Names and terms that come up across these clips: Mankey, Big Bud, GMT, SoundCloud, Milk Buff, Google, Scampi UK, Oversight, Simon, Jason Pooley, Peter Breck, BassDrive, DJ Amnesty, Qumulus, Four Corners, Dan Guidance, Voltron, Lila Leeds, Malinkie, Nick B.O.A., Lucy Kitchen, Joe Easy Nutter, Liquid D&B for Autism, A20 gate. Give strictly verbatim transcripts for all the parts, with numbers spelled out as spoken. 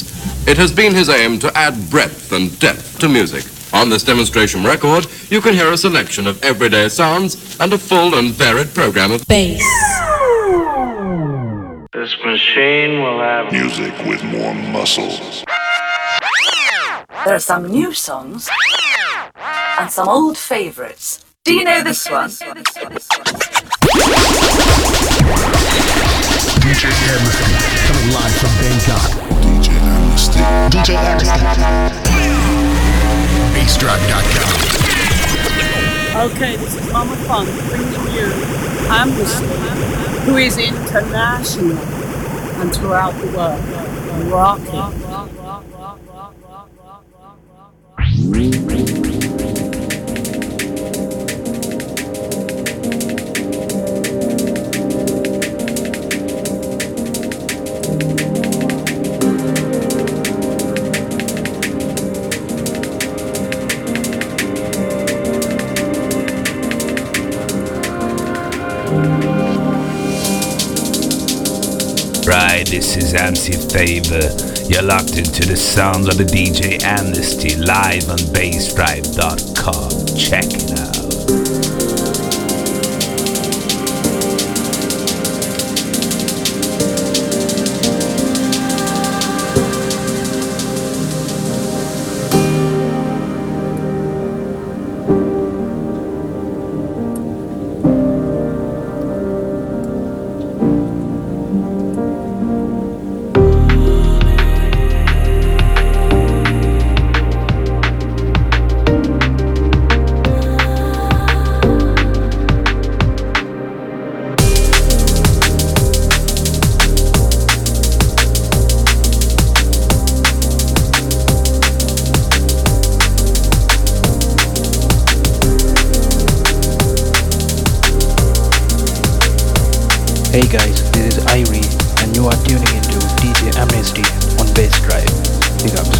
bands, it has been his aim to add breadth and depth to music. On this demonstration record, you can hear a selection of everyday sounds and a full and varied program of bass. This machine will have music with more muscles. There are some new songs and some old favorites. Do you know this one? D J Amnesty, coming live from Bangkok. D J Amnesty. D J Amnesty. bass drive dot com. Okay, this is Mama Funk bringing you Amnesty, who is international and throughout the world. Rocking. Ring, ring, ring. Right, this is M C Favor. You're locked into the sounds of the D J Amnesty live on bass drive dot com. Check it out. Hey guys, this is Irie and you are tuning into D J Amnesty on Bass Drive. Big ups.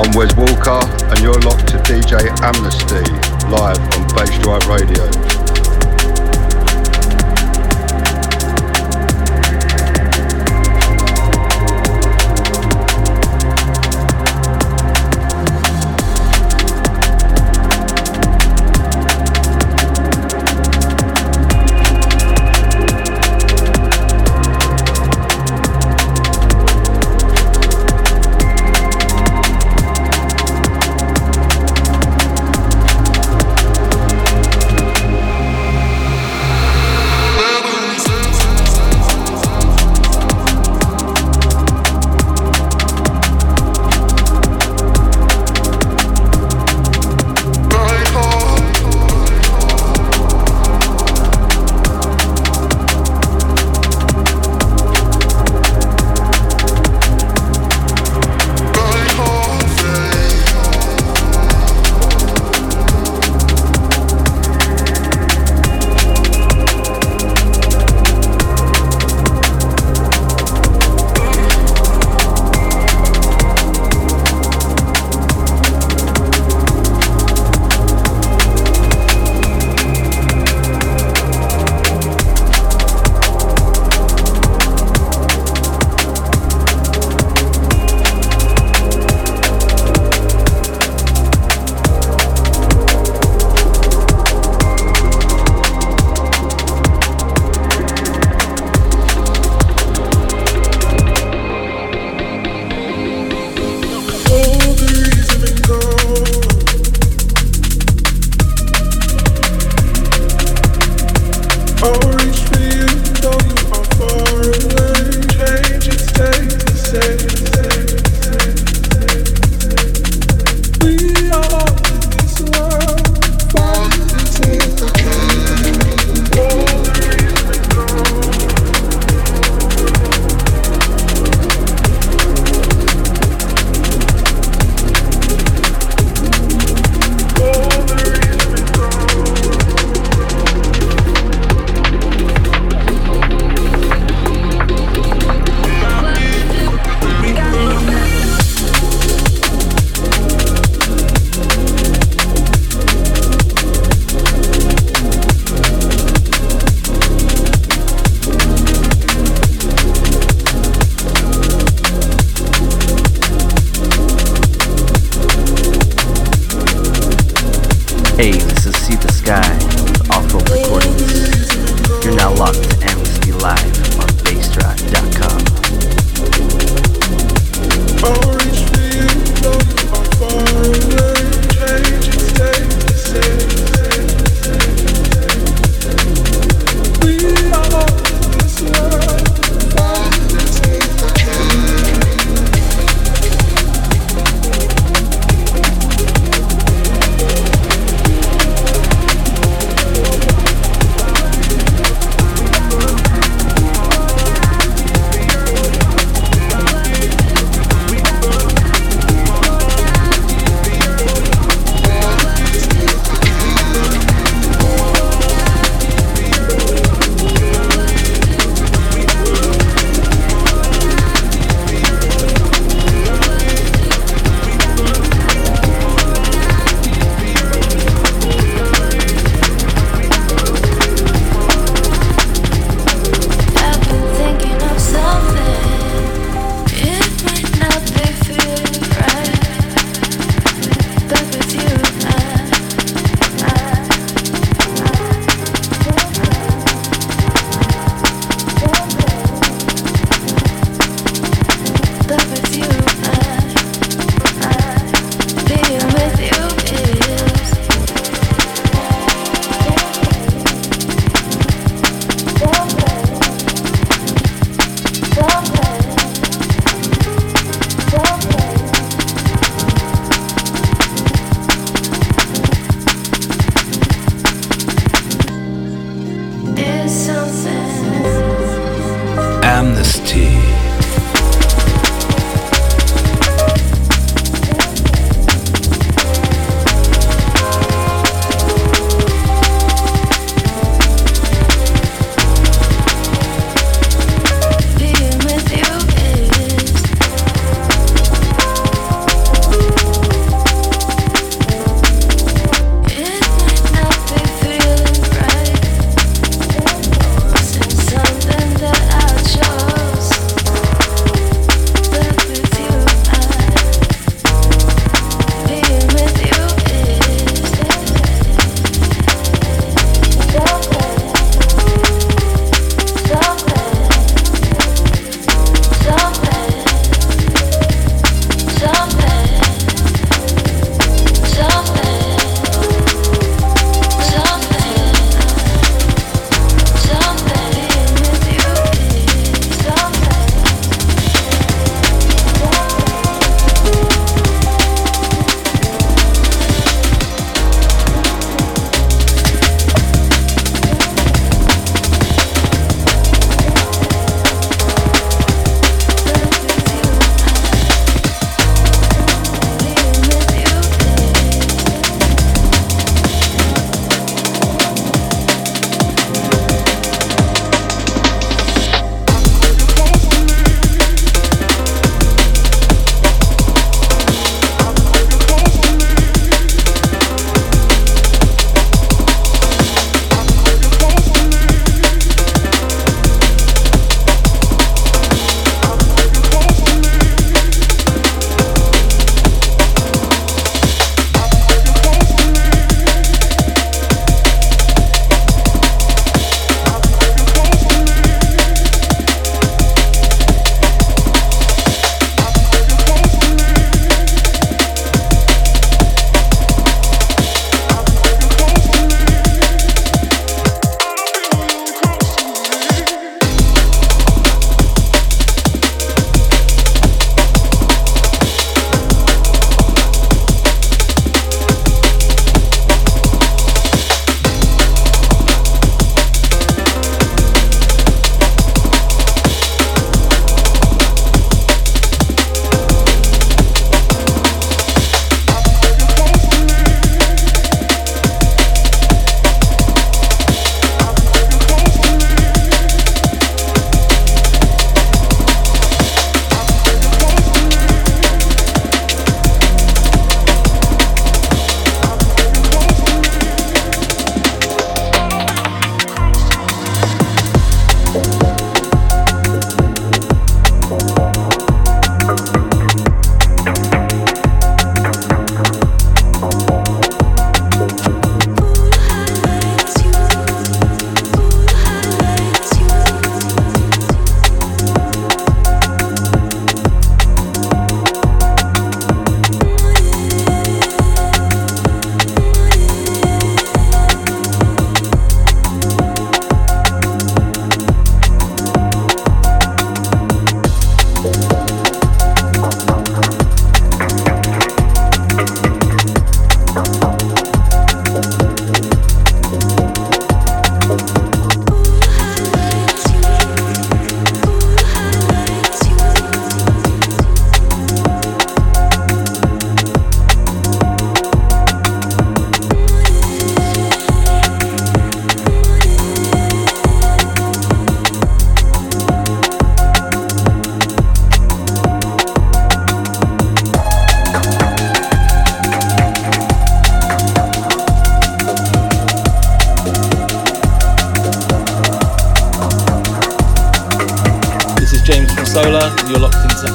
I'm Wes Walker, and you're locked to D J Amnesty, live on BassDrive Radio.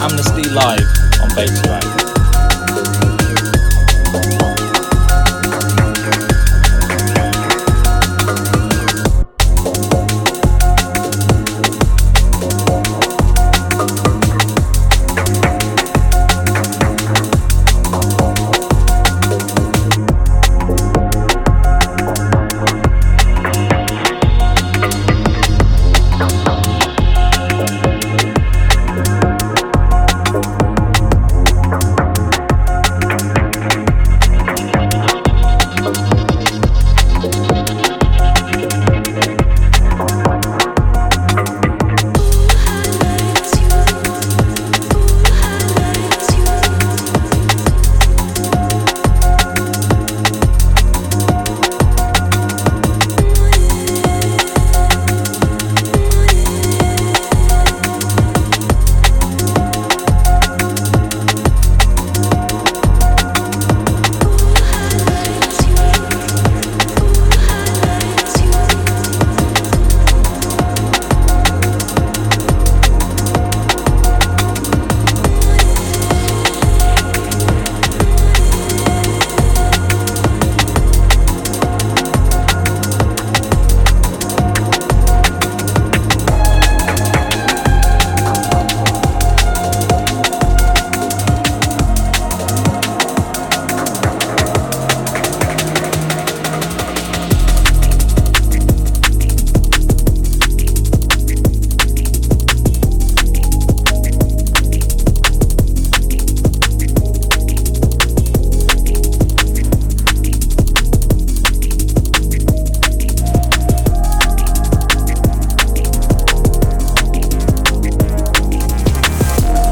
Amnesty live on BassDrive.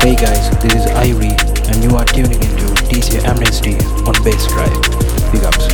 Hey guys, this is Irie and you are tuning into D J Amnesty on BassDrive. Big ups.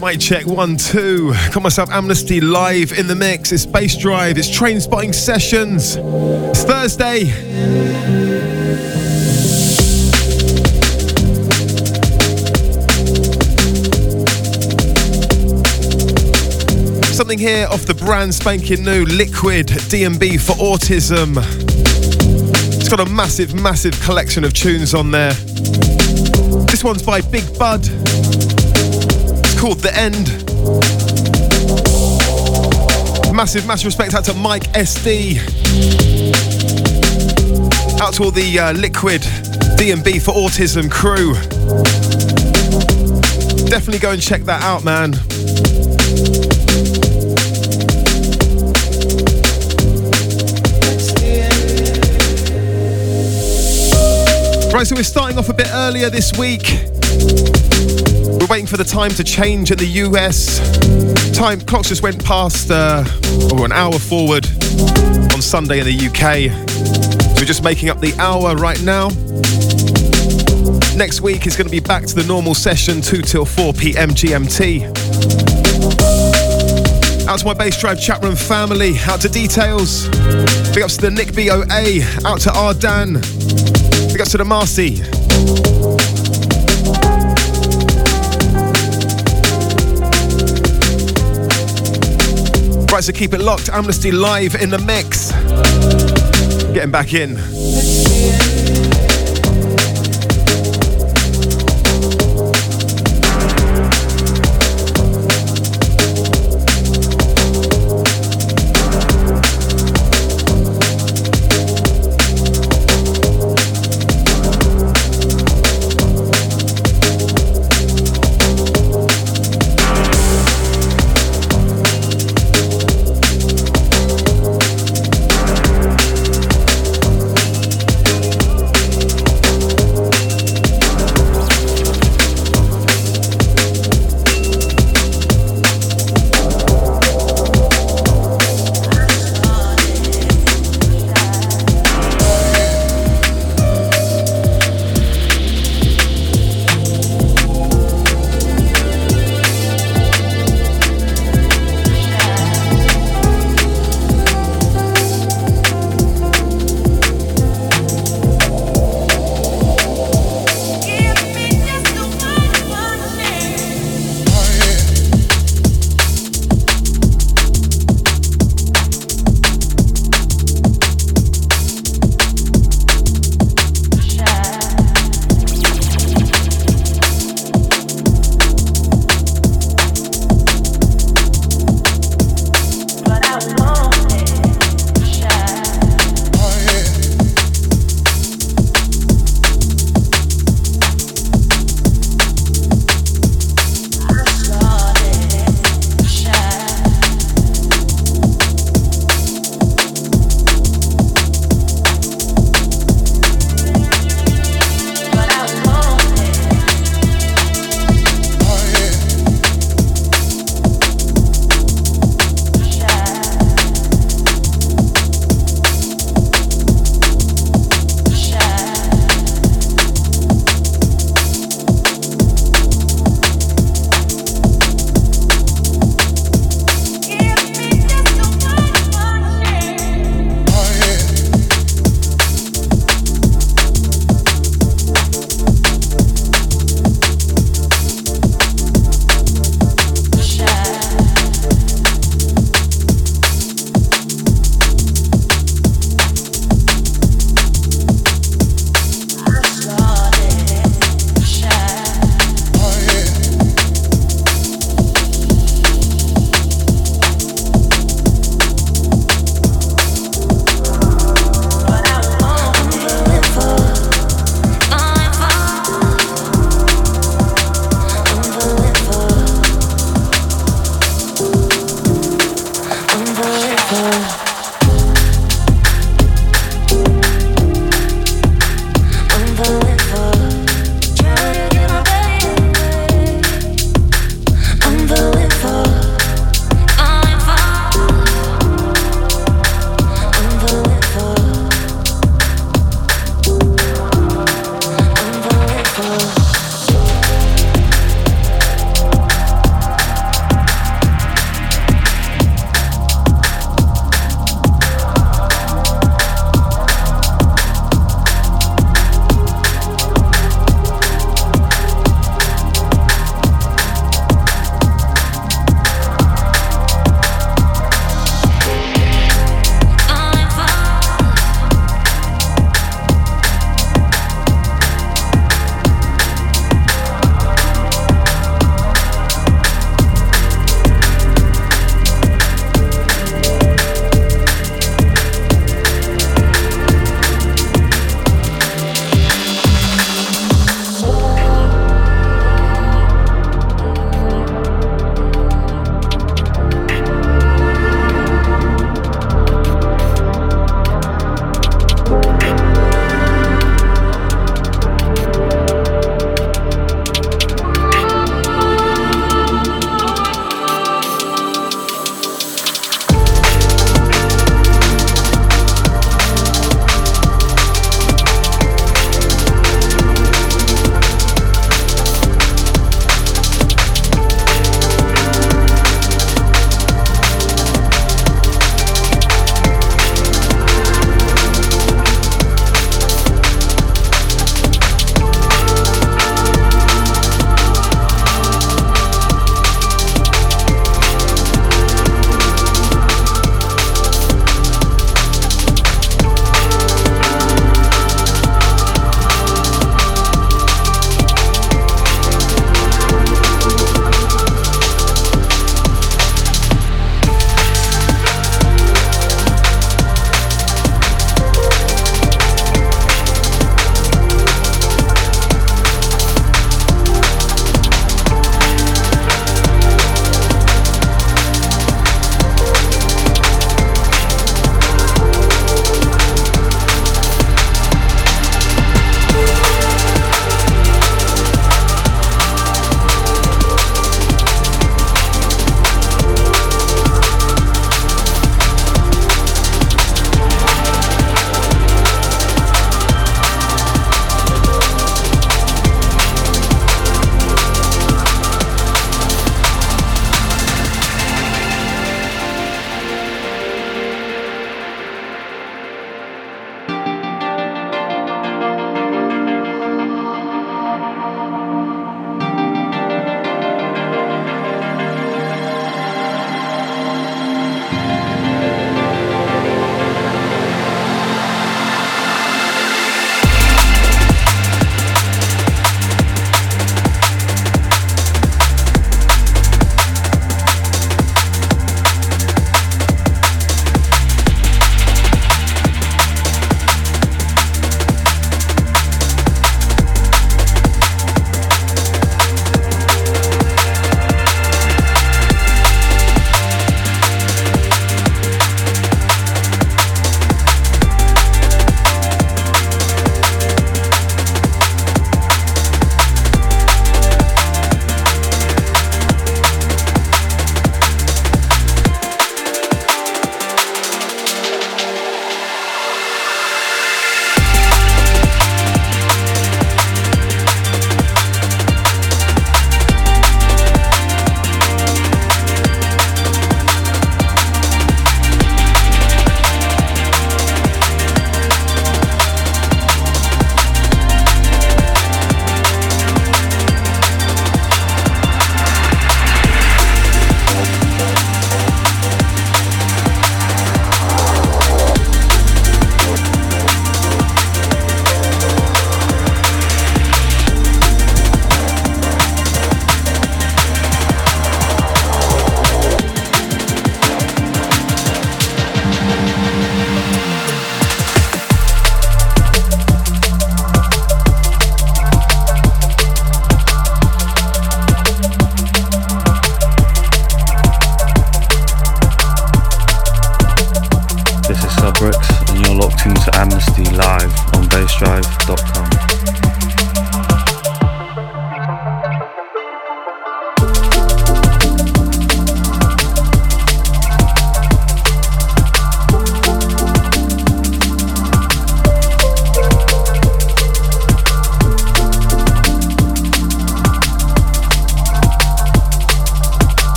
Mic check, one, two. Got myself Amnesty live in the mix. It's BassDrive, it's Train Spotting Sessions. It's Thursday. Something here off the brand spanking new Liquid D and B for Autism. It's got a massive, massive collection of tunes on there. This one's by Big Bud. Called The End. Massive, massive respect out to Mike S D. Out to all the uh, Liquid D and B for Autism crew. Definitely go and check that out, man. Right, so we're starting off a bit earlier this week. We're waiting for the time to change in the U S. Time clocks just went past uh, oh, an hour forward on Sunday in the U K. So we're just making up the hour right now. Next week is going to be back to the normal session, two till four p m G M T. Out to my BassDrive chat room family. Out to Details. Big ups to the Nick B O A. Out to Ardan. Big ups to the Marcy. Right, so keep it locked. Amnesty live in the mix. Getting back in.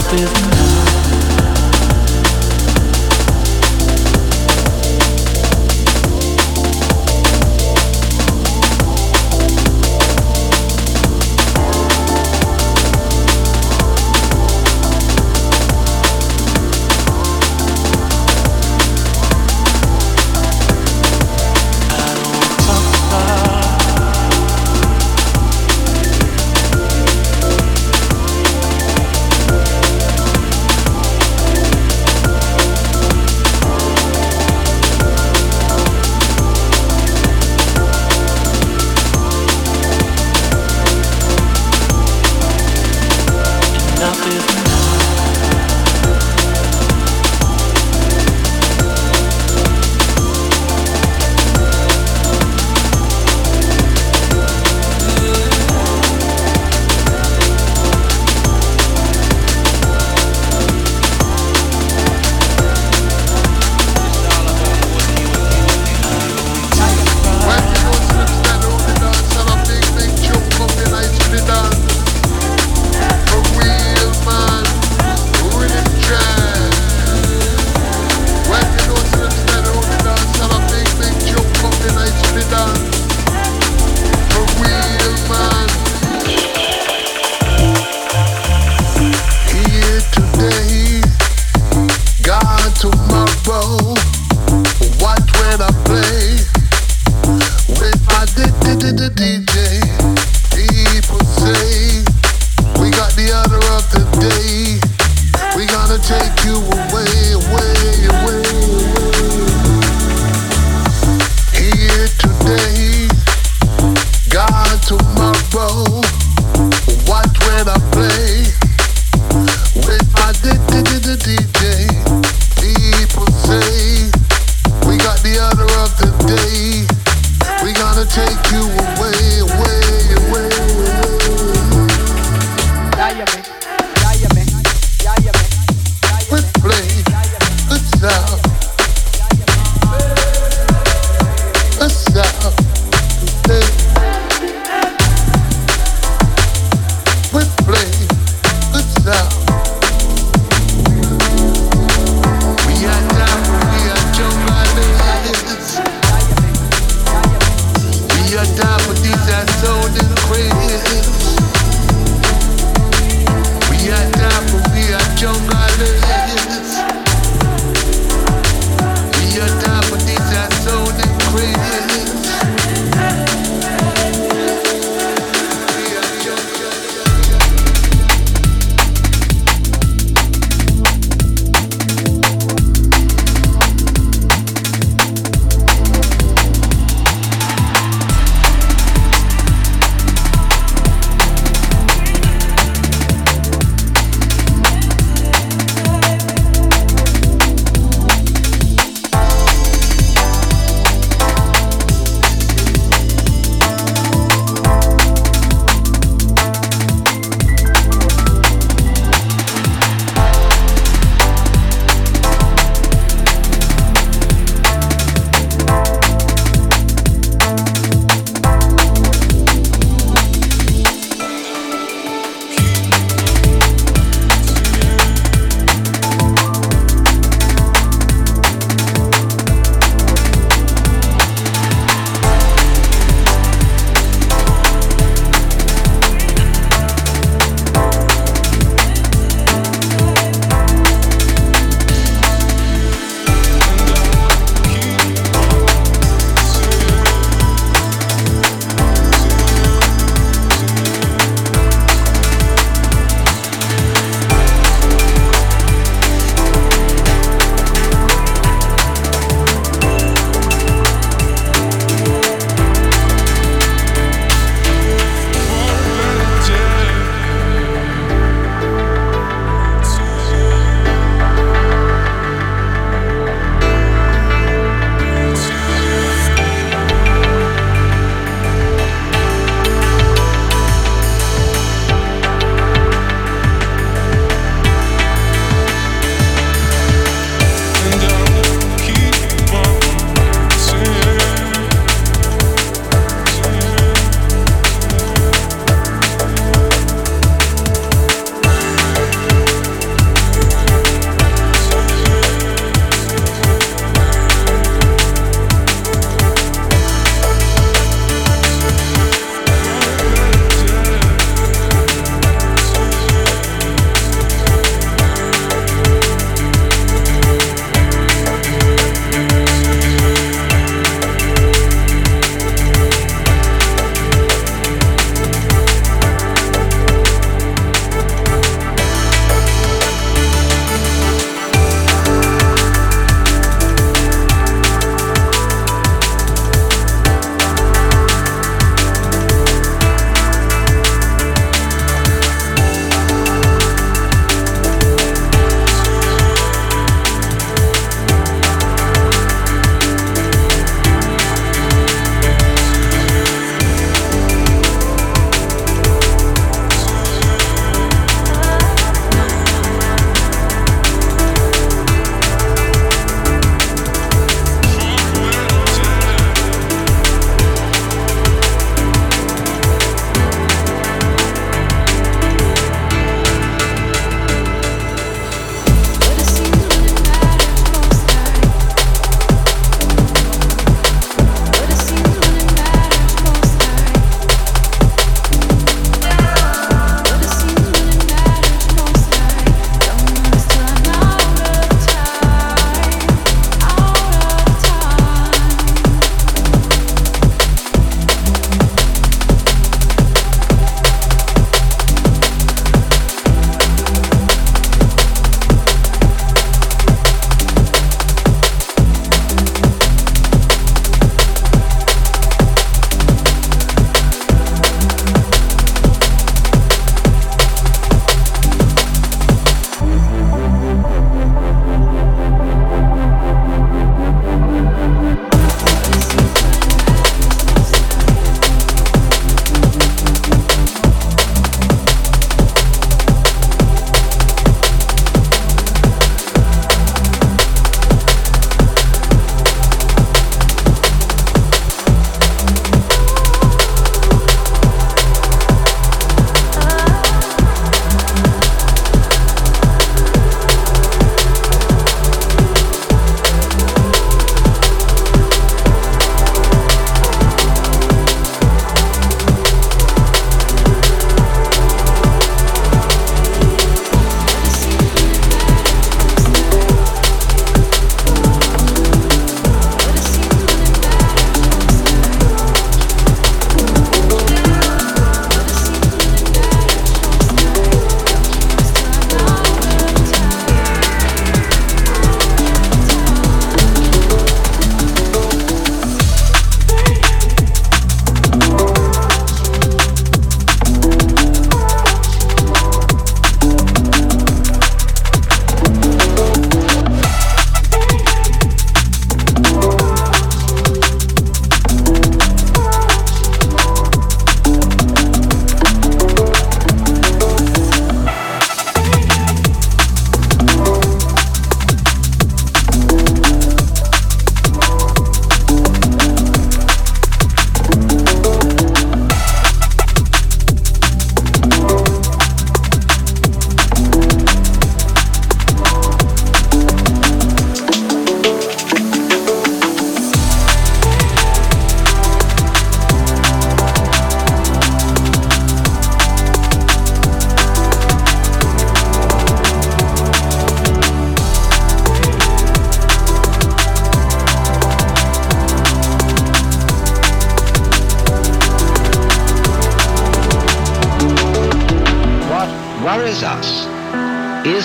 stop it now.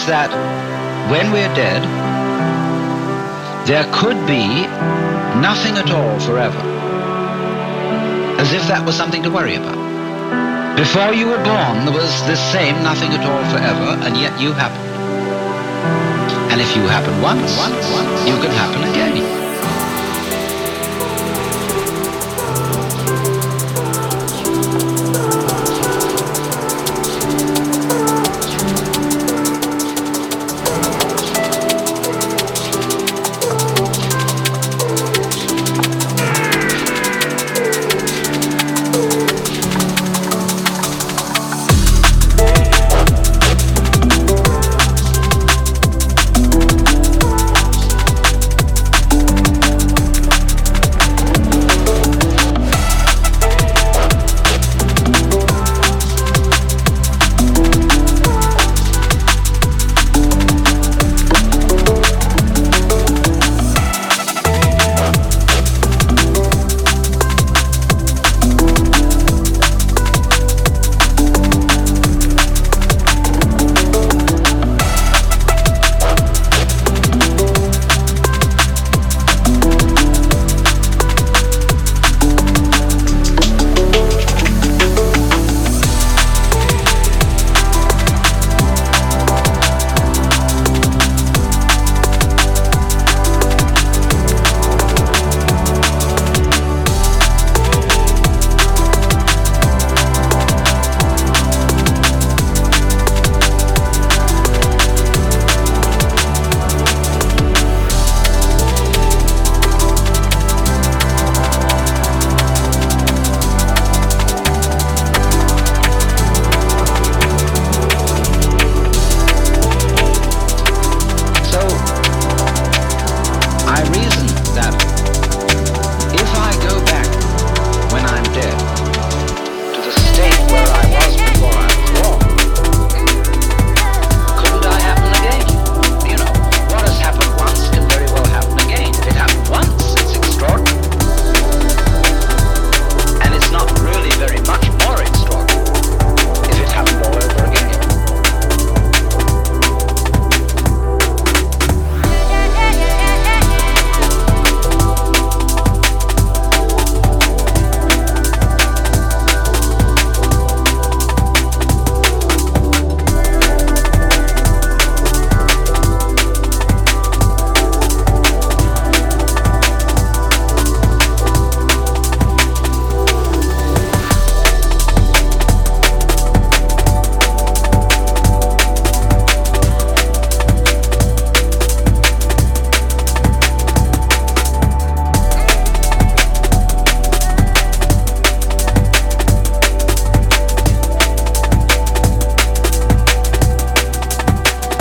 That when we're dead, there could be nothing at all forever, as if that was something to worry about. Before you were born, there was this same nothing at all forever, and yet you happened. And if you happen once, once, once you can happen again.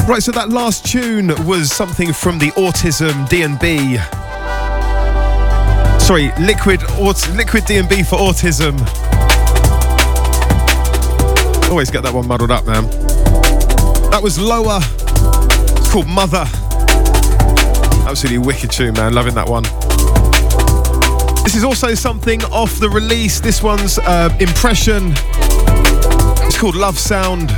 Right, so that last tune was something from the Autism D and B. Sorry, Liquid Aut- Liquid D and B for Autism. Always get that one muddled up, man. That was Lower. It's called Mother. Absolutely wicked tune, man. Loving that one. This is also something off the release. This one's uh, Impression. It's called Love Sound.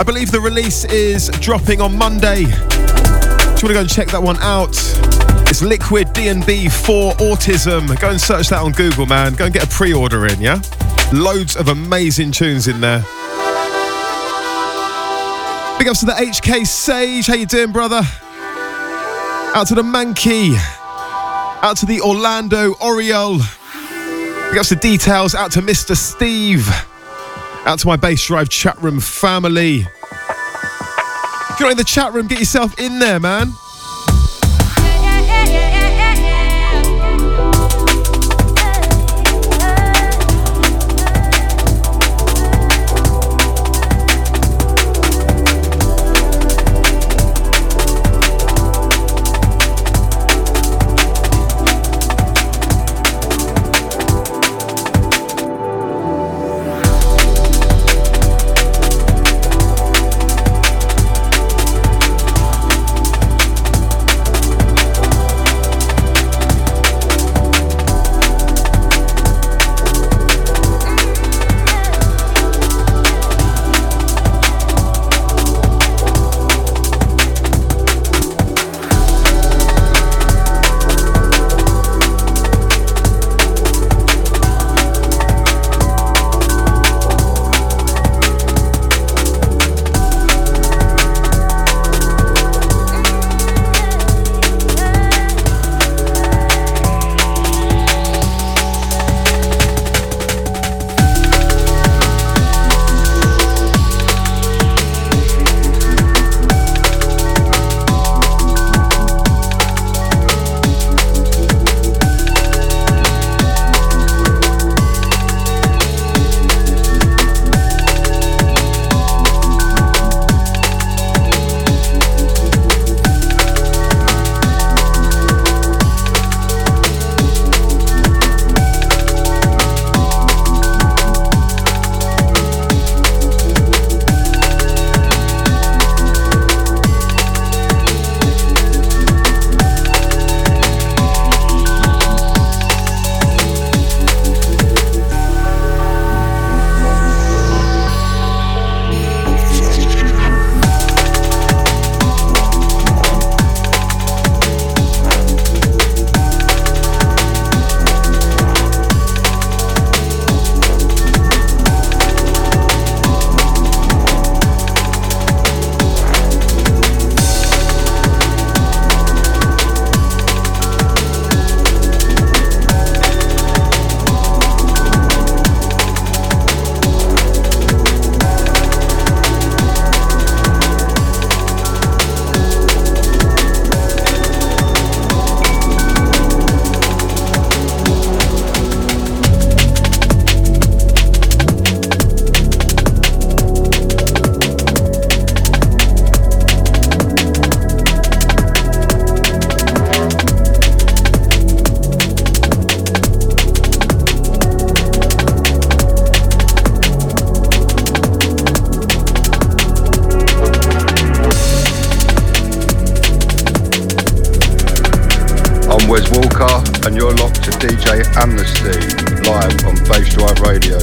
I believe the release is dropping on Monday. Do you want to go and check that one out? It's Liquid D and B for Autism. Go and search that on Google, man. Go and get a pre-order in, yeah? Loads of amazing tunes in there. Big ups to the H K Sage. How you doing, brother? Out to the Mankey. Out to the Orlando Oriole. Big ups to Details. Out to Mister Steve. Out to my BassDrive chat room family. If you're in the chat room, get yourself in there, man. and you're locked to D J Amnesty live on BassDrive Radio.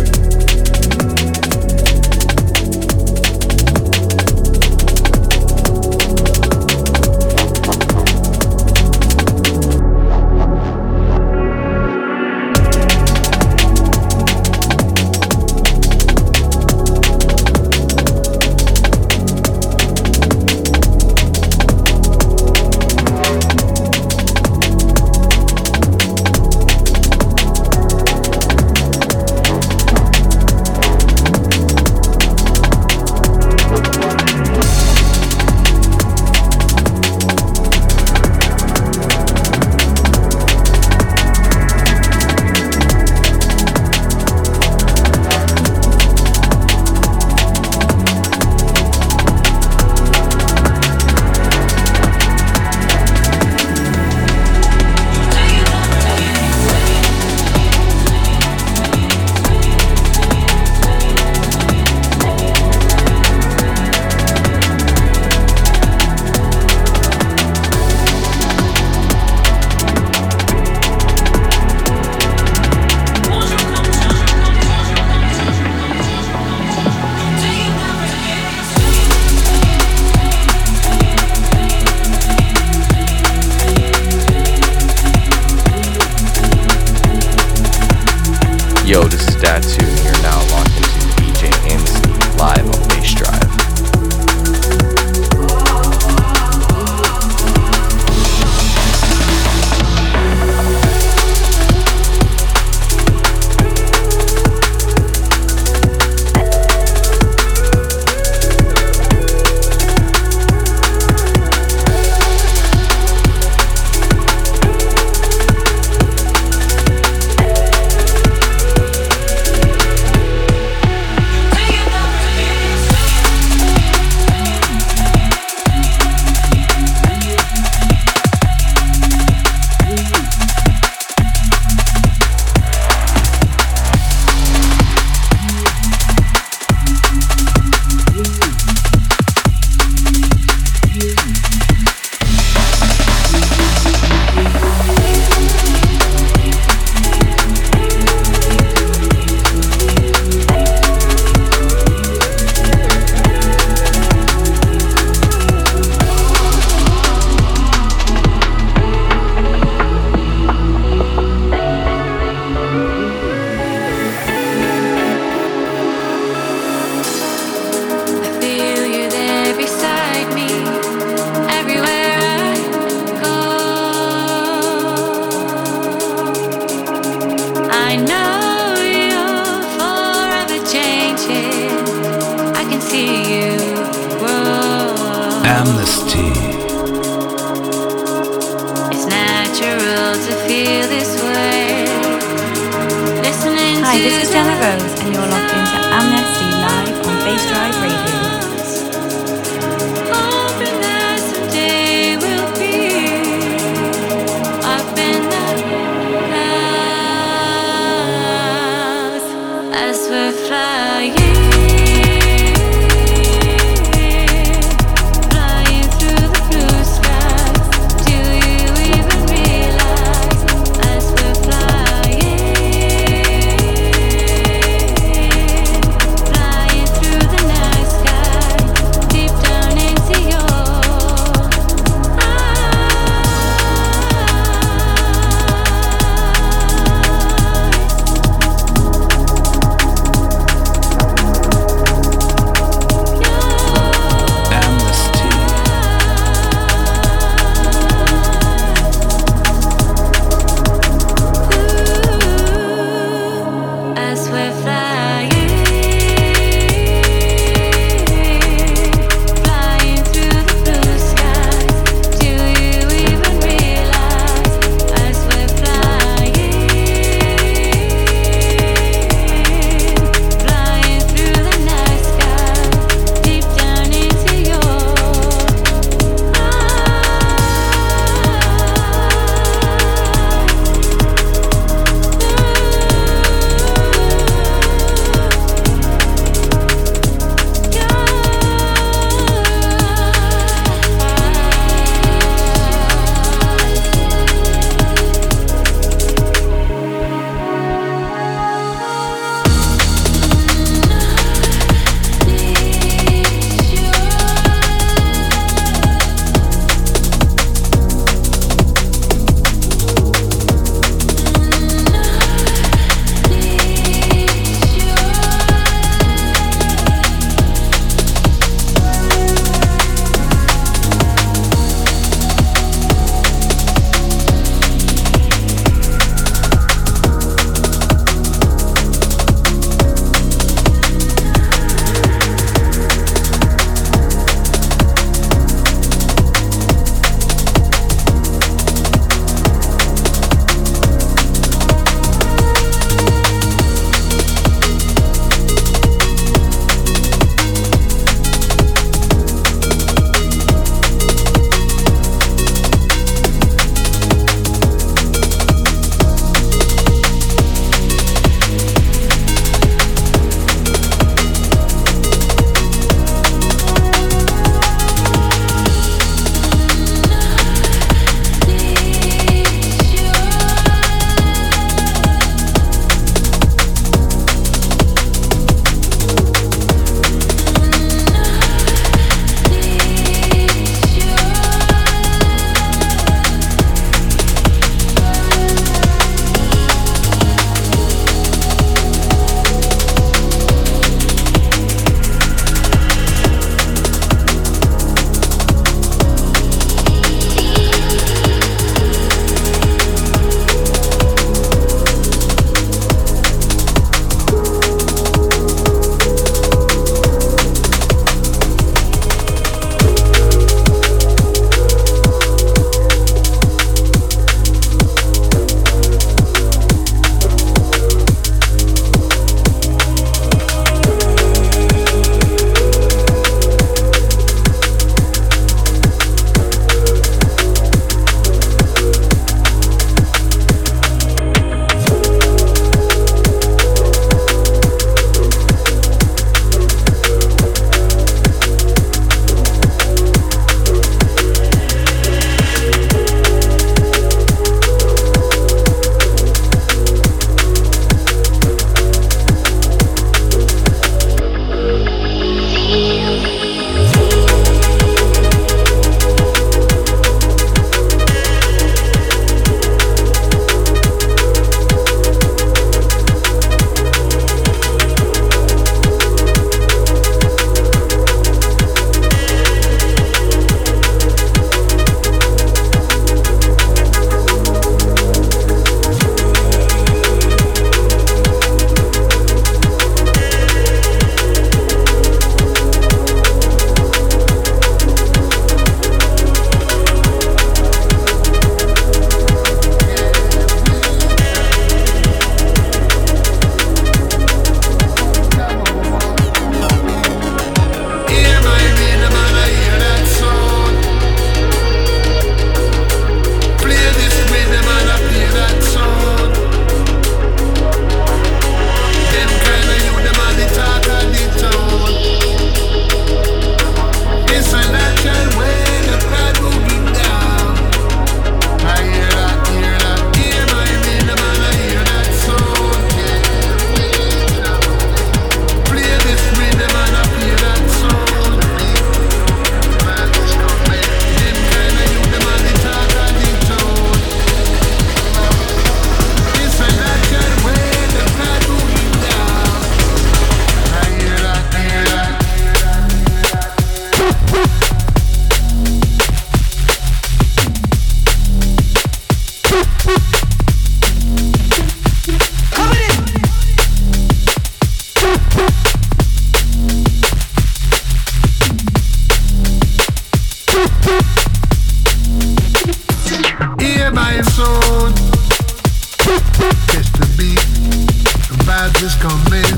I just come in.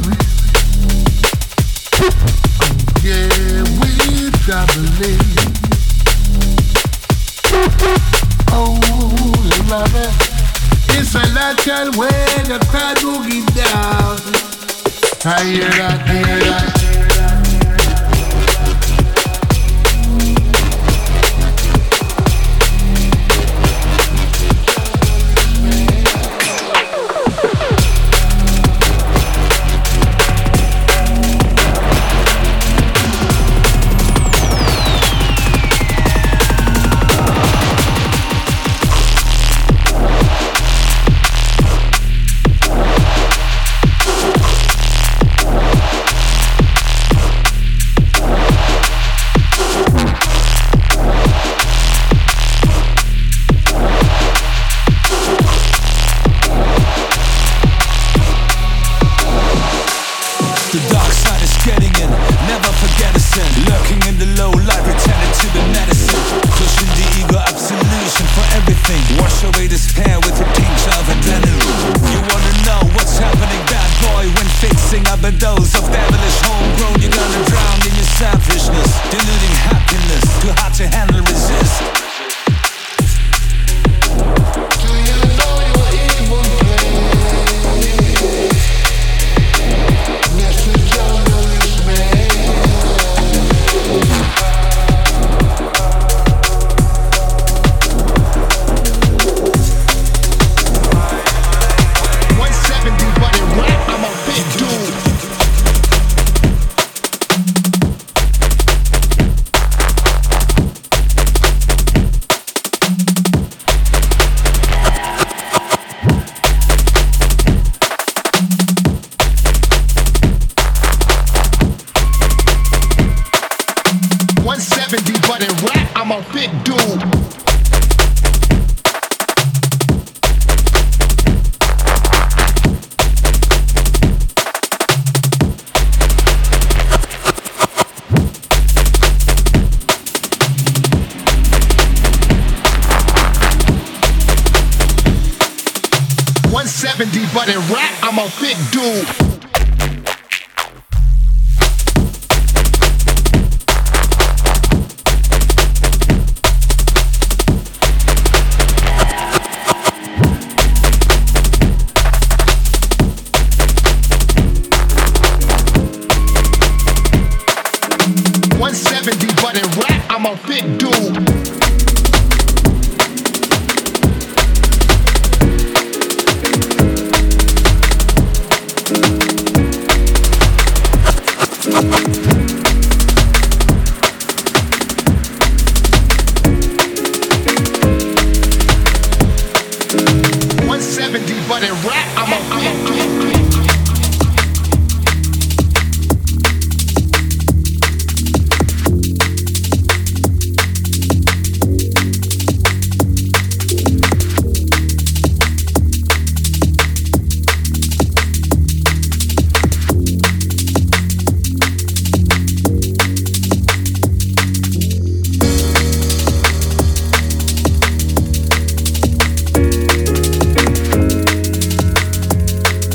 Yeah, we're traveling. Oh, love it. It's a natural way the crowd will get down. I hear that, I hear that.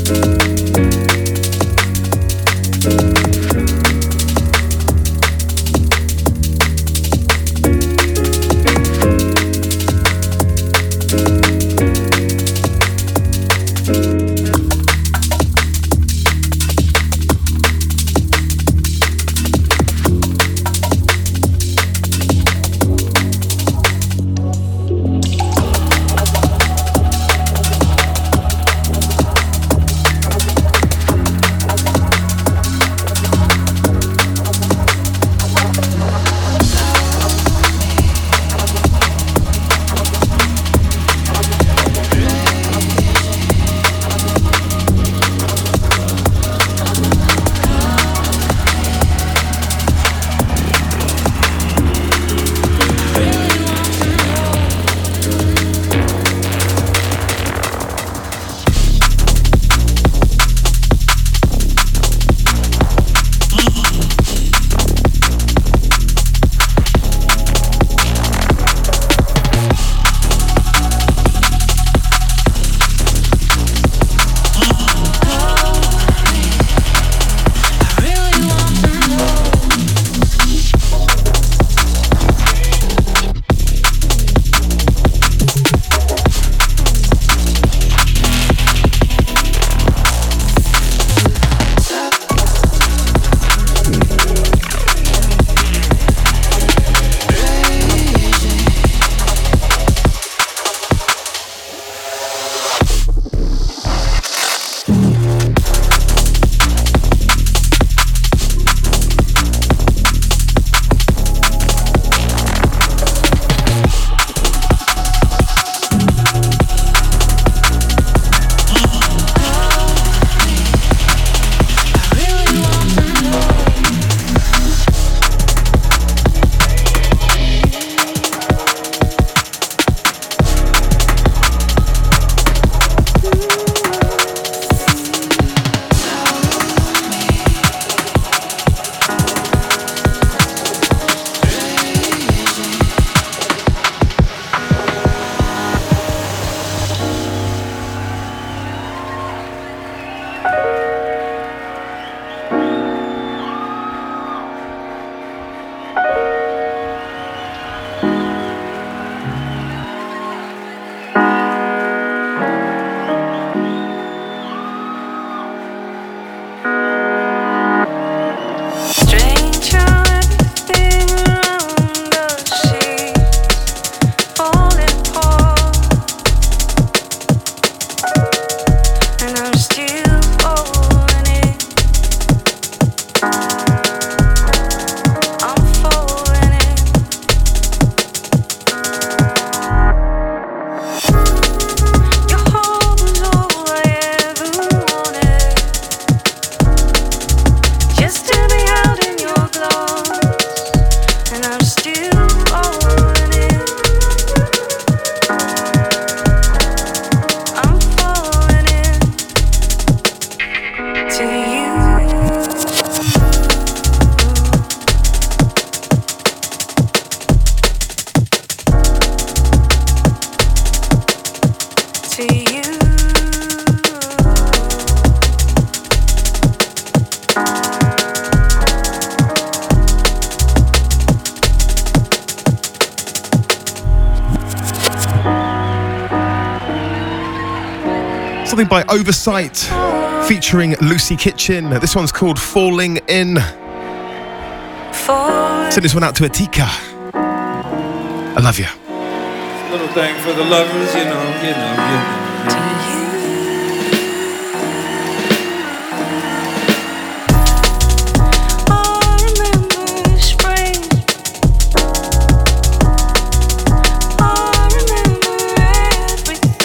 We'll be right back. something by Oversight featuring Lucy Kitchen. This one's called Falling In. Send this one out to Atika. I love you. Little thing for the lovers, you know, you know, you know. To you, I remember spring. I remember everything.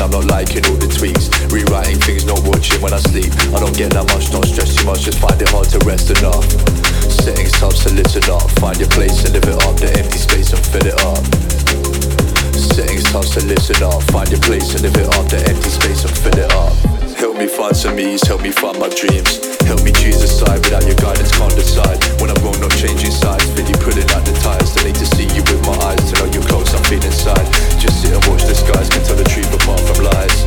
All the longing, I'm still falling, falling, falling. Place to live it up, the empty space and fill it up. spacing up. Find your place and live it up. The empty space and fill it up. Help me find some ease, help me find my dreams. Help me choose a side, without your guidance can't decide. When I'm wrong, not changing sides. Feel you pulling out the tires. Don't need to see you with my eyes. To know you're close, I'm feeling inside. Just sit and watch the skies. Can tell the truth apart from lies.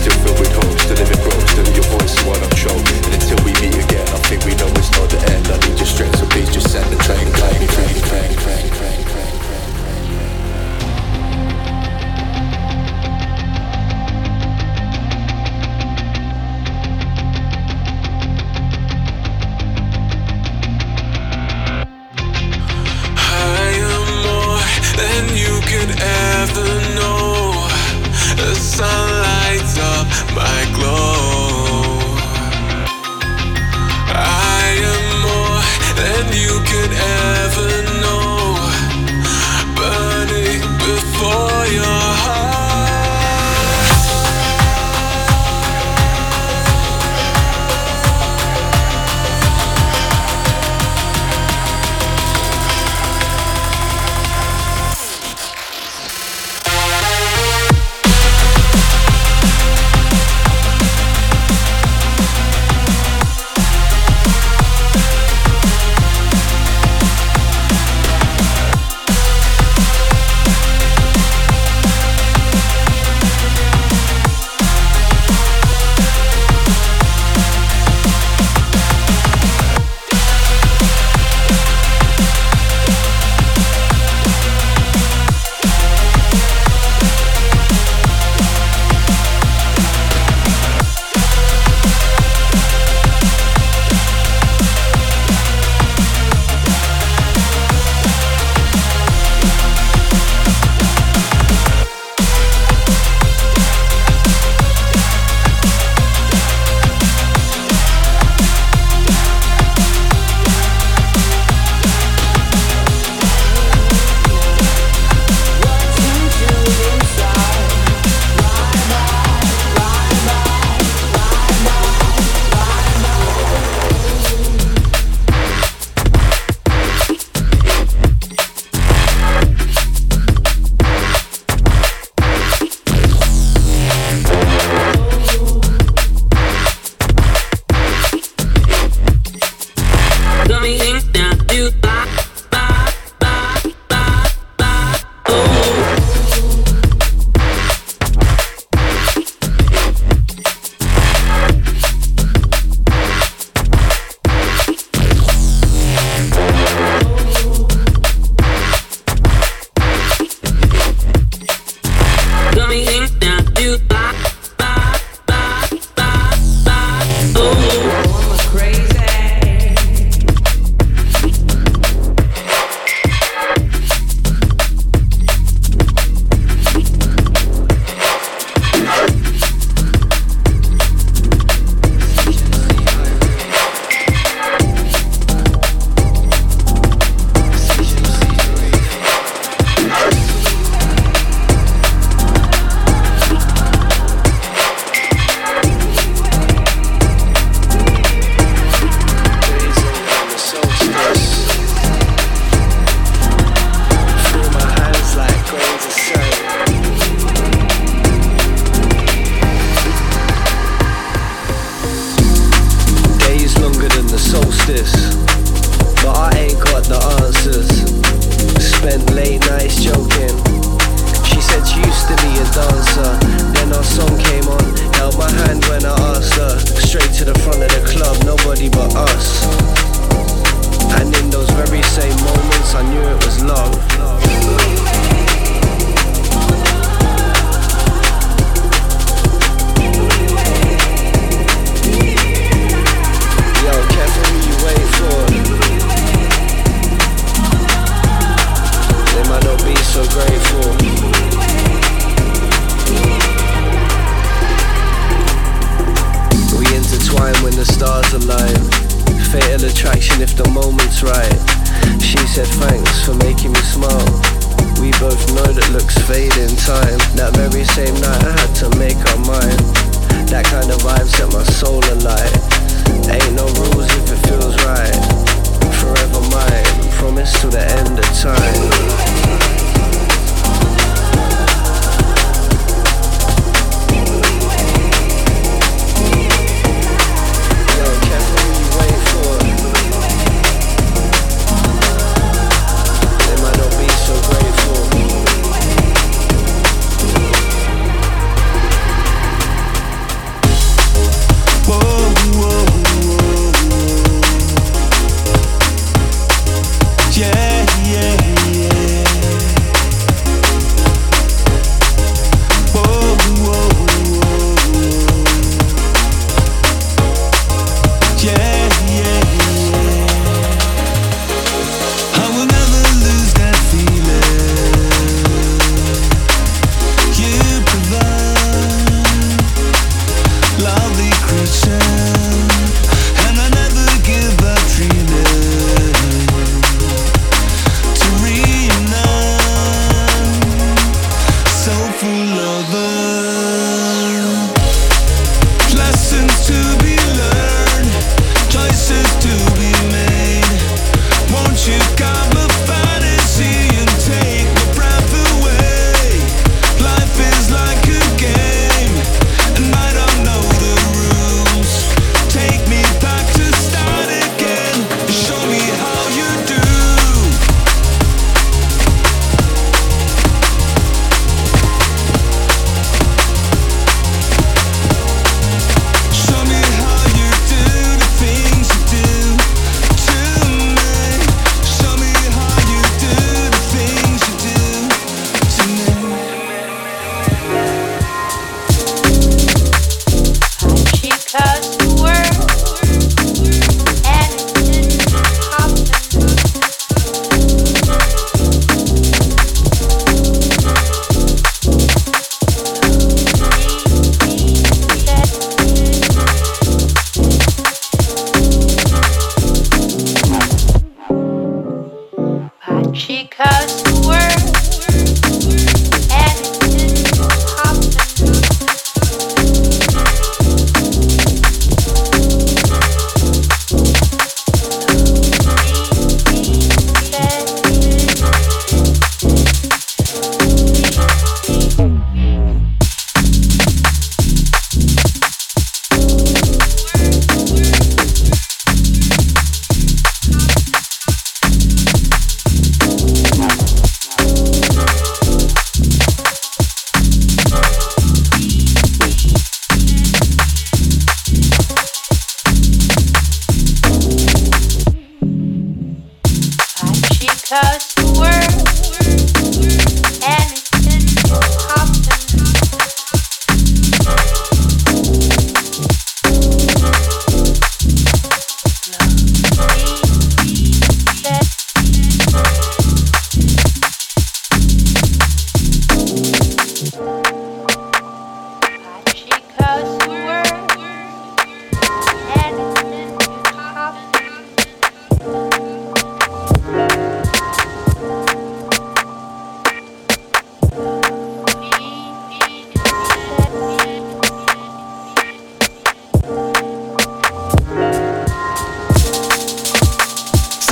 Still filled with hope, still living broke. Still your voice, so I don't choke. And until we meet again, I think we know it's not the end. I need your strength, so please just send the train. Clang, clang, clang, clang, clang, clang.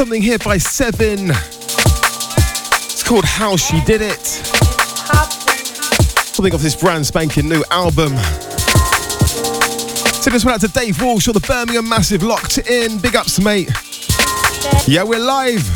something here by Sevin. It's called How She Did It. Something off this brand spanking new album. Send this one out to Dave Walsh or the Birmingham Massive locked in. Big ups, mate. Yeah, we're live.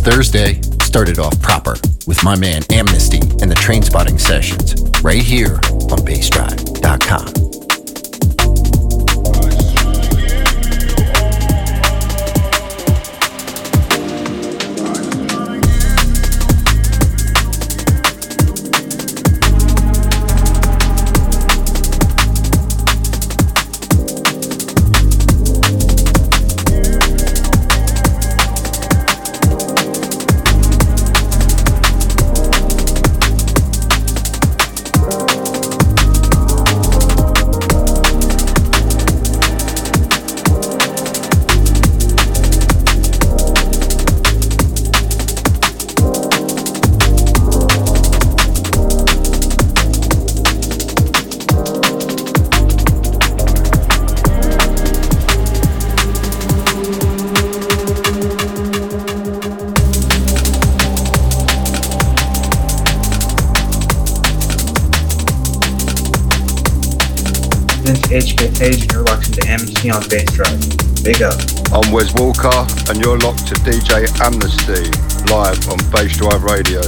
Thursday started off proper with my man Amnesty and the Train Spotting Sessions right here on bass drive dot com. H K Sage and you're locked into Amnesty on BassDrive. Big up. I'm Wes Walker and you're locked to D J Amnesty live on BassDrive Radio.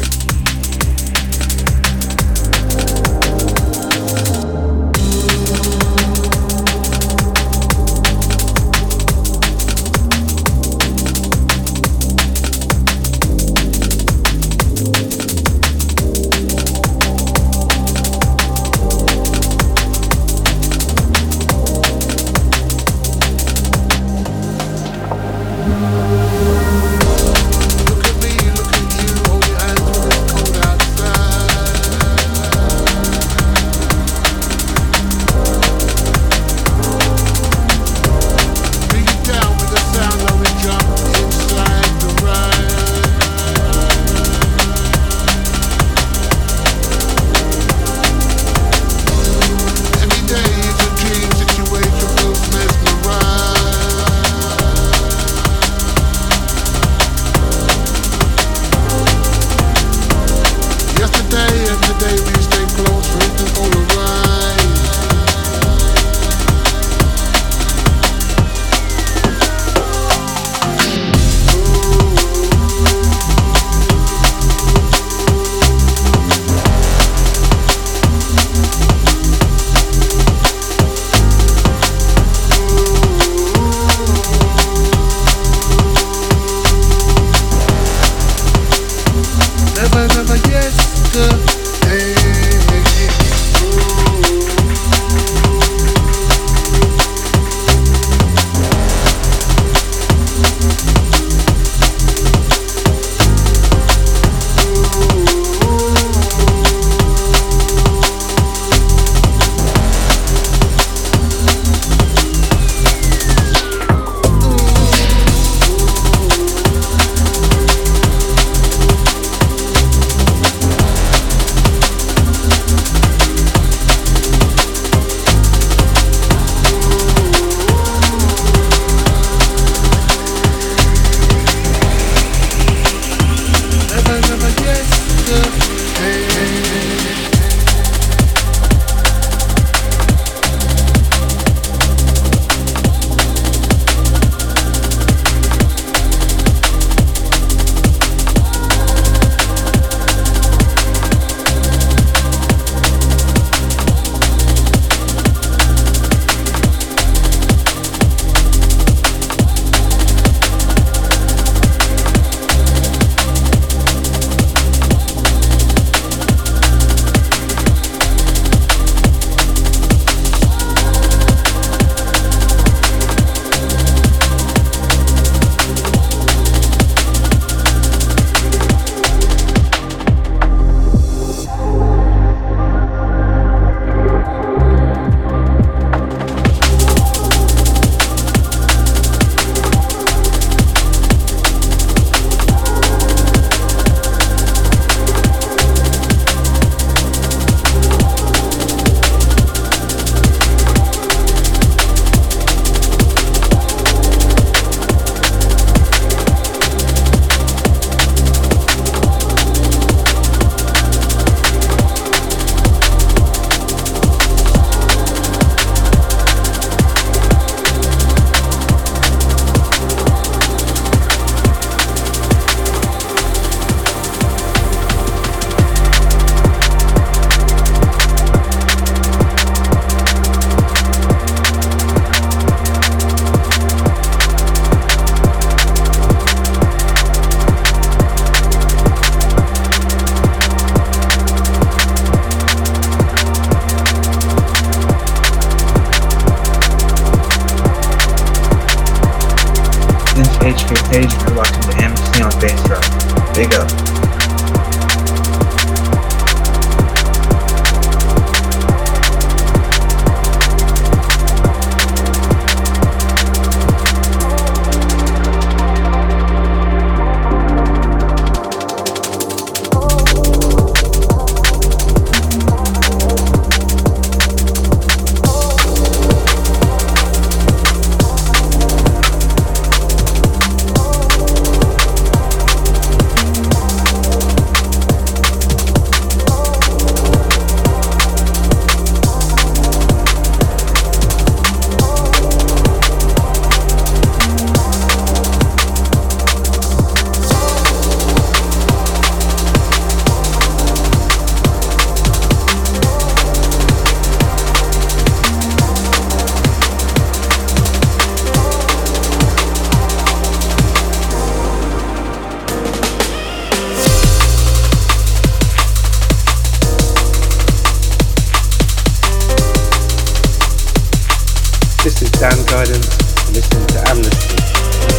Damn Guidance, listening to Amnesty,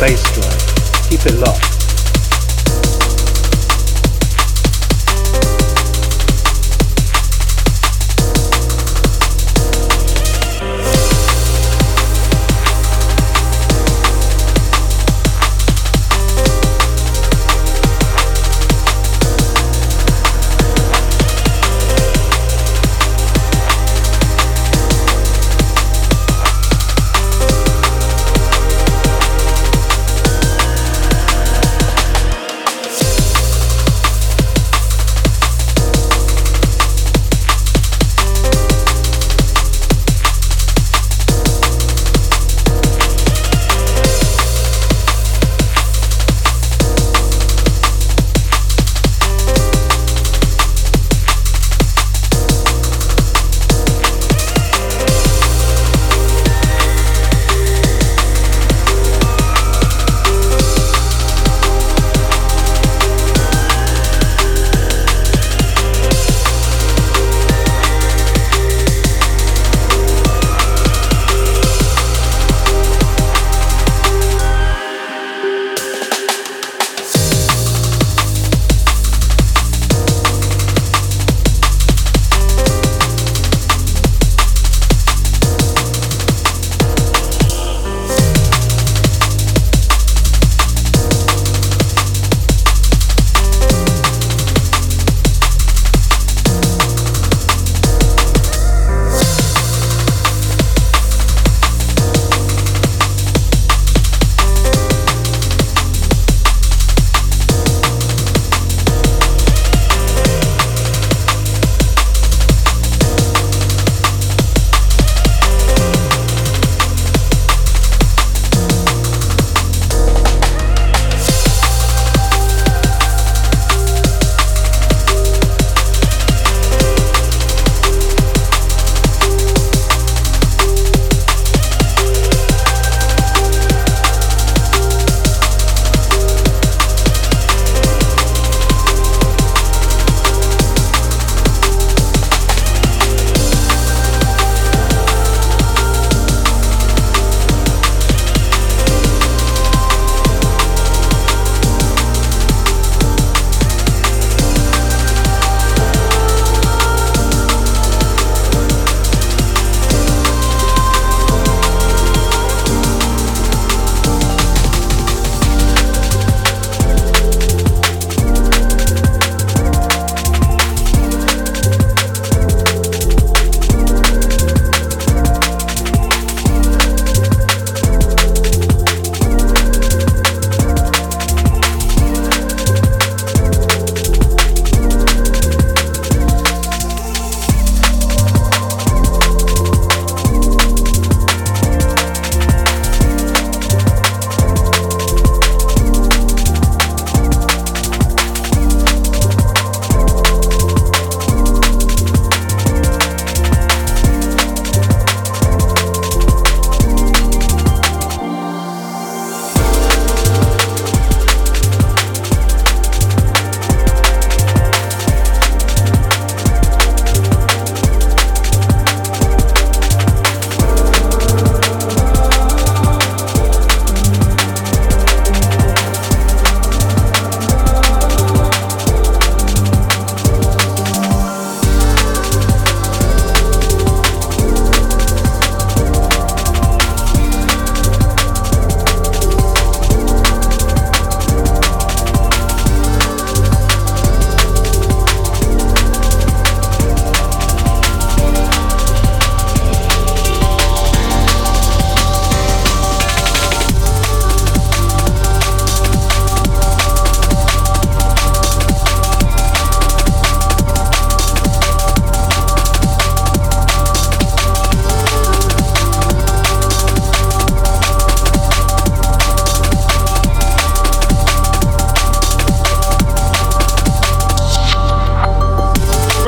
BassDrive. Keep it locked.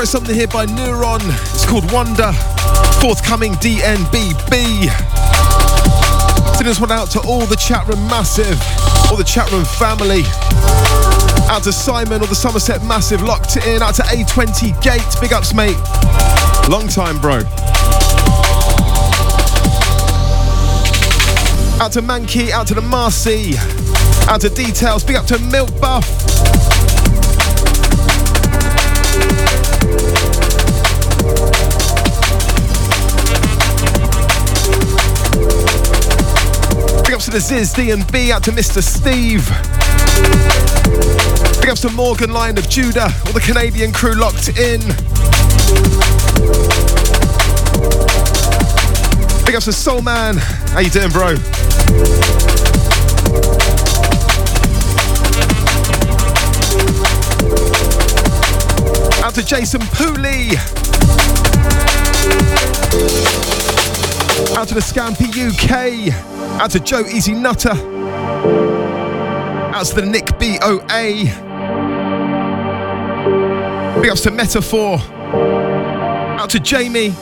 Something here by Neuron, it's called Wonder, forthcoming D N B B. Sending this one out to all the chat room massive, all the chat room family, out to Simon, all the Somerset massive, locked in, out to A twenty gate, big ups mate, long time bro. Out to Mankey, out to the Marcy, out to Details, big up to Milk Buff. Big ups to the Ziz D and B, out to Mister Steve. Big ups to Morgan Lion of Judah, all the Canadian crew locked in. Big ups to Soul Man, how you doing, bro? Out to Jason Pooley. Out to the Scampi U K. Out to Joe Easy Nutter. Out to the Nick B O A. Big ups to Metaphor. Out to Jamie.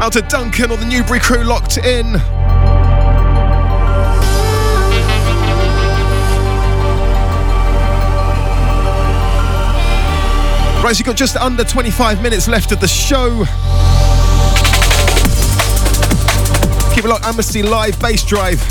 Out to Duncan, or the Newbury crew locked in. Right, so you've got just under twenty-five minutes left of the show. Keep it locked, Amnesty Live, Bass Drive.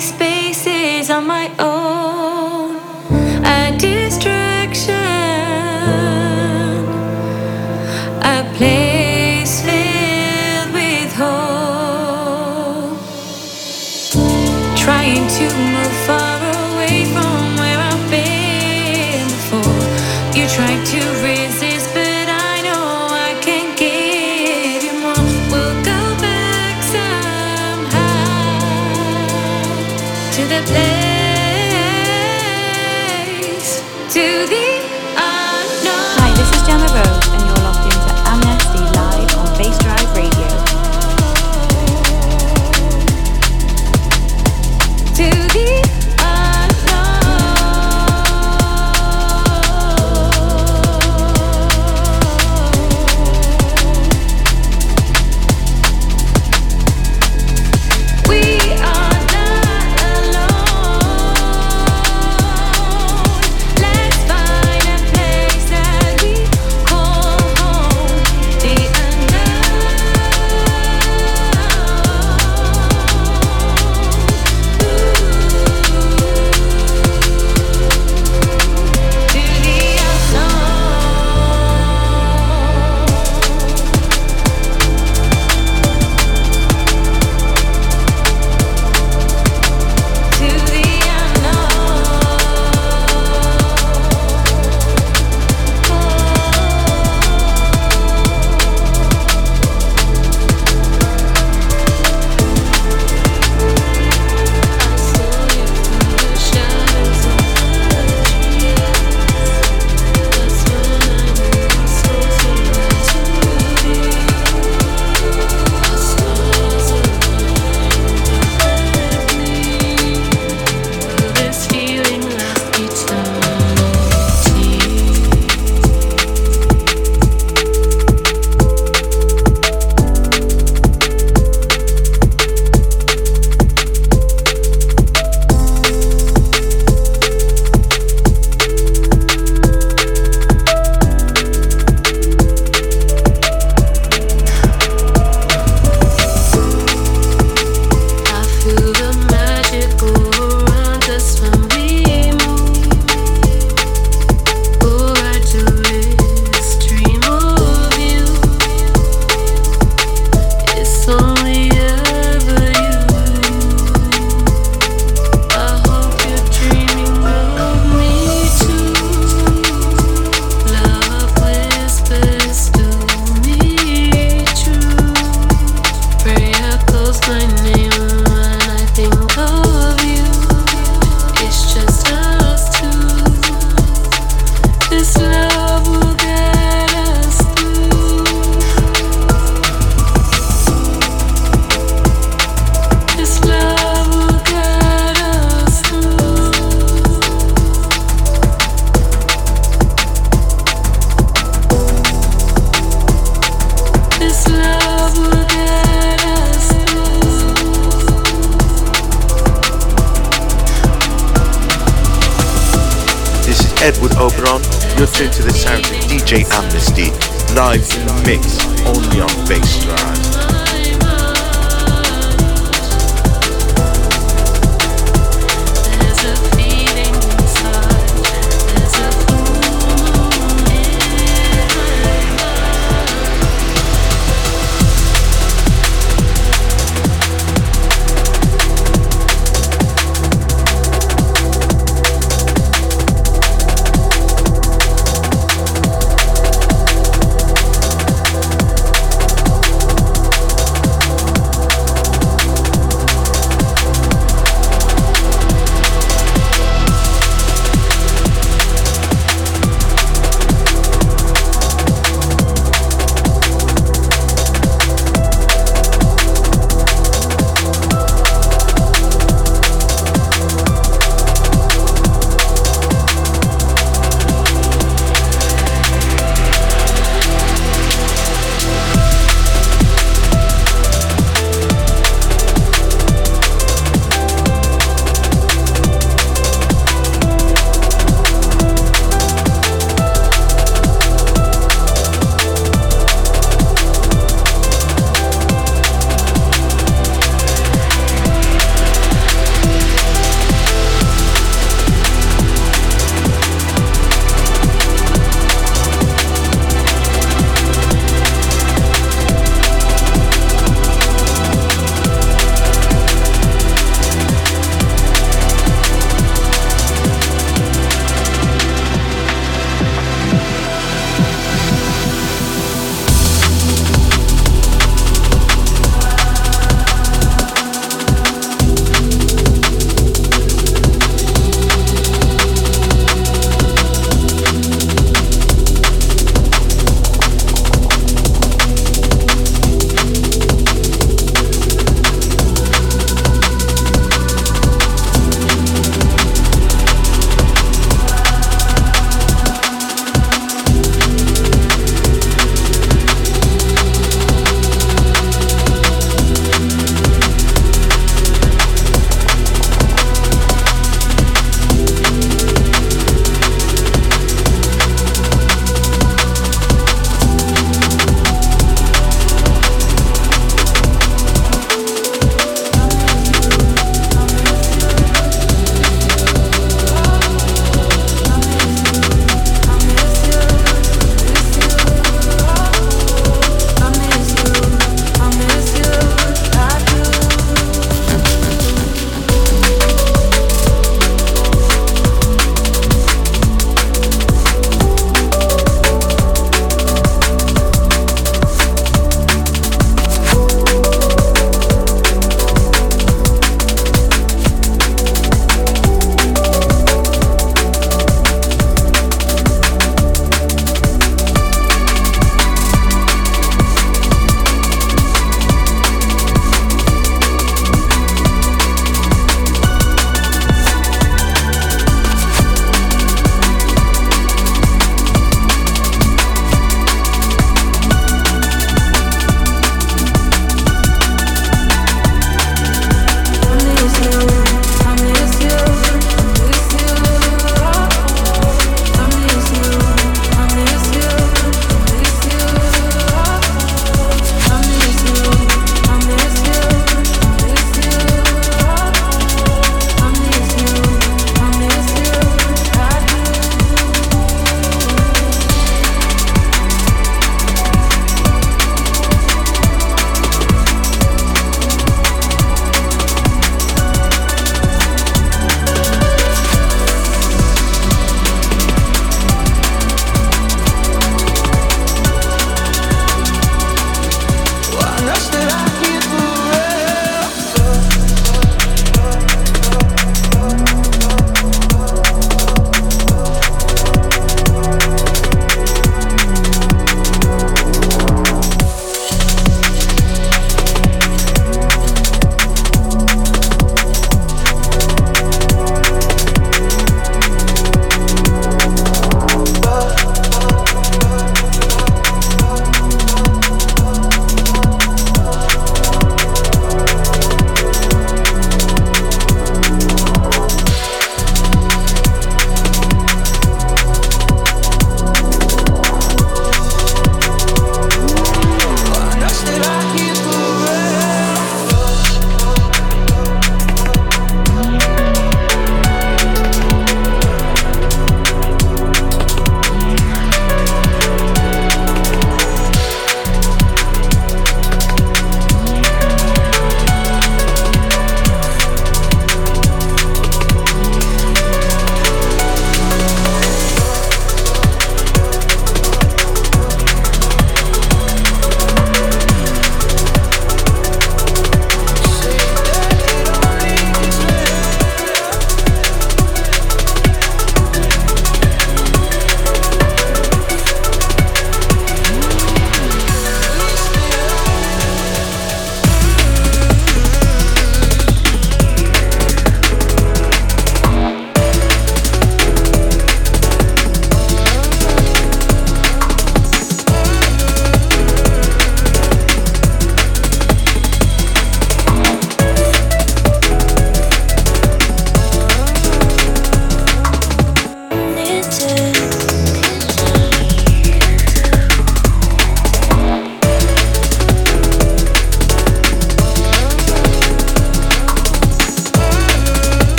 Spaces on my own, a distraction.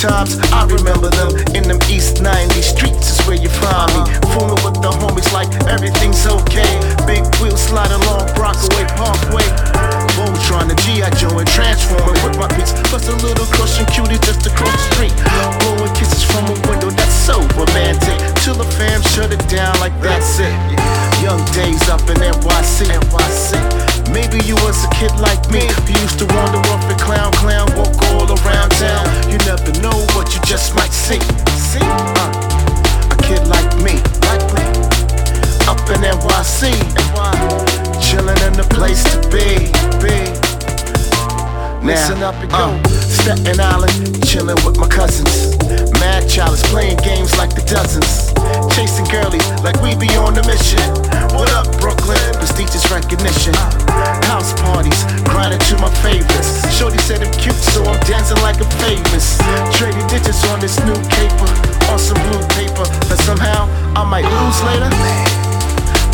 times, I remember them. In them East ninety streets is where you find me. Fooling with the homies like everything's okay. Big wheel slide along Rockaway Parkway. Voltron, the G I Joe and Transformer with my beats. Plus a little crushing cutie just across the street. Blowing kisses from a window, that's so romantic. Till the fam shut it down like that's it. Young days up in N Y C. Maybe you was a kid like me who used to wander off and clown, clown, walk all around town. You never know what you just might see. See, uh, a kid like me, like me, up in N Y C, chillin' in the place to be, be. Now, listen up and go. Uh, Staten Island, chillin' with my cousins. Mad Child is playing games like the dozens. Chasing girlies like we be on a mission. What up, Brooklyn? Prestigious recognition. House parties, grinding to my favorites. Shorty said I'm cute, so I'm dancing like I'm famous. Trading digits on this new caper, on some blue paper that somehow I might lose later.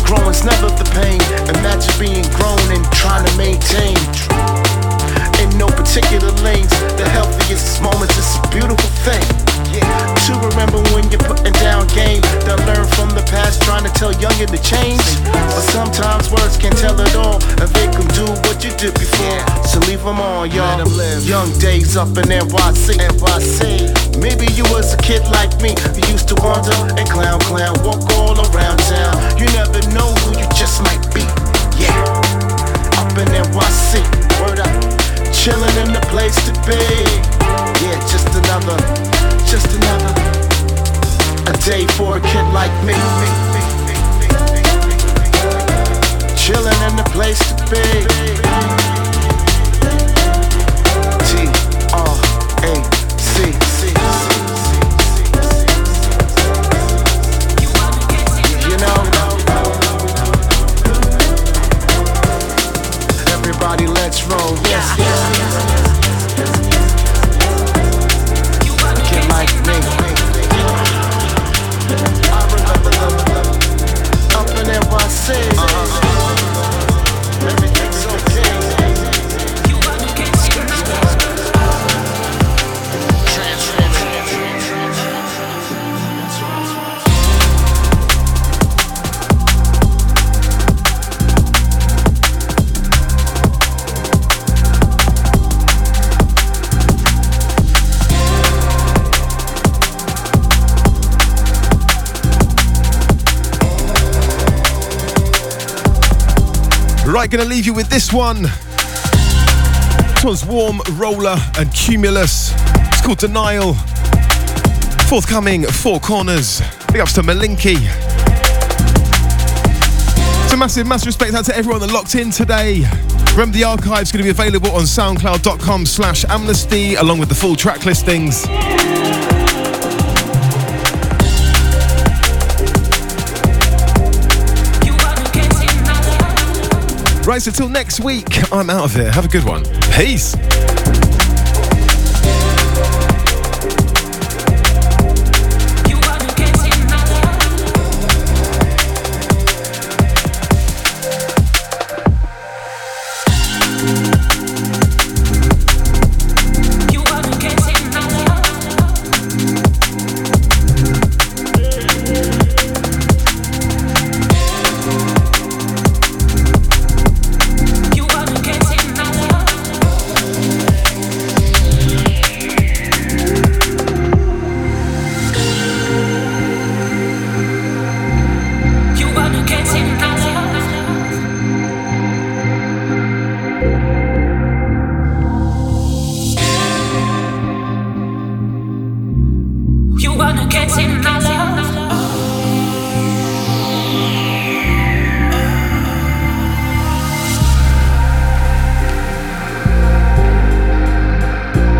Growing's never the pain. Imagine being grown and trying to maintain. In no particular lanes, the healthiest moments is a beautiful thing. Yeah. To remember when you're putting down game, to learn from the past, trying to tell youngin' to change. But sometimes words can't tell it all, and they can do what you did before. So leave them on, y'all. Young days up in N Y C. N Y C. Maybe you was a kid like me, who used to wander and clown, clown, walk all around town. You never know who you just might be. Yeah, up in N Y C. Word up. Chillin' in the place to be. Yeah, just another, just another a day for a kid like me. Chillin' in the place to be. T R A C. You know, everybody let's roll. Yes, yes. Right, gonna leave you with this one. This one's Warm Roller and Qumulus. It's called Denial. Forthcoming Four Corners. Big ups to Malinkie. So massive, massive respect out to everyone that locked in today. Remember, the archive's gonna be available on soundcloud.com slash amnesty along with the full track listings. Right, so till next week, I'm out of here. Have a good one. Peace. Wanna get in my love.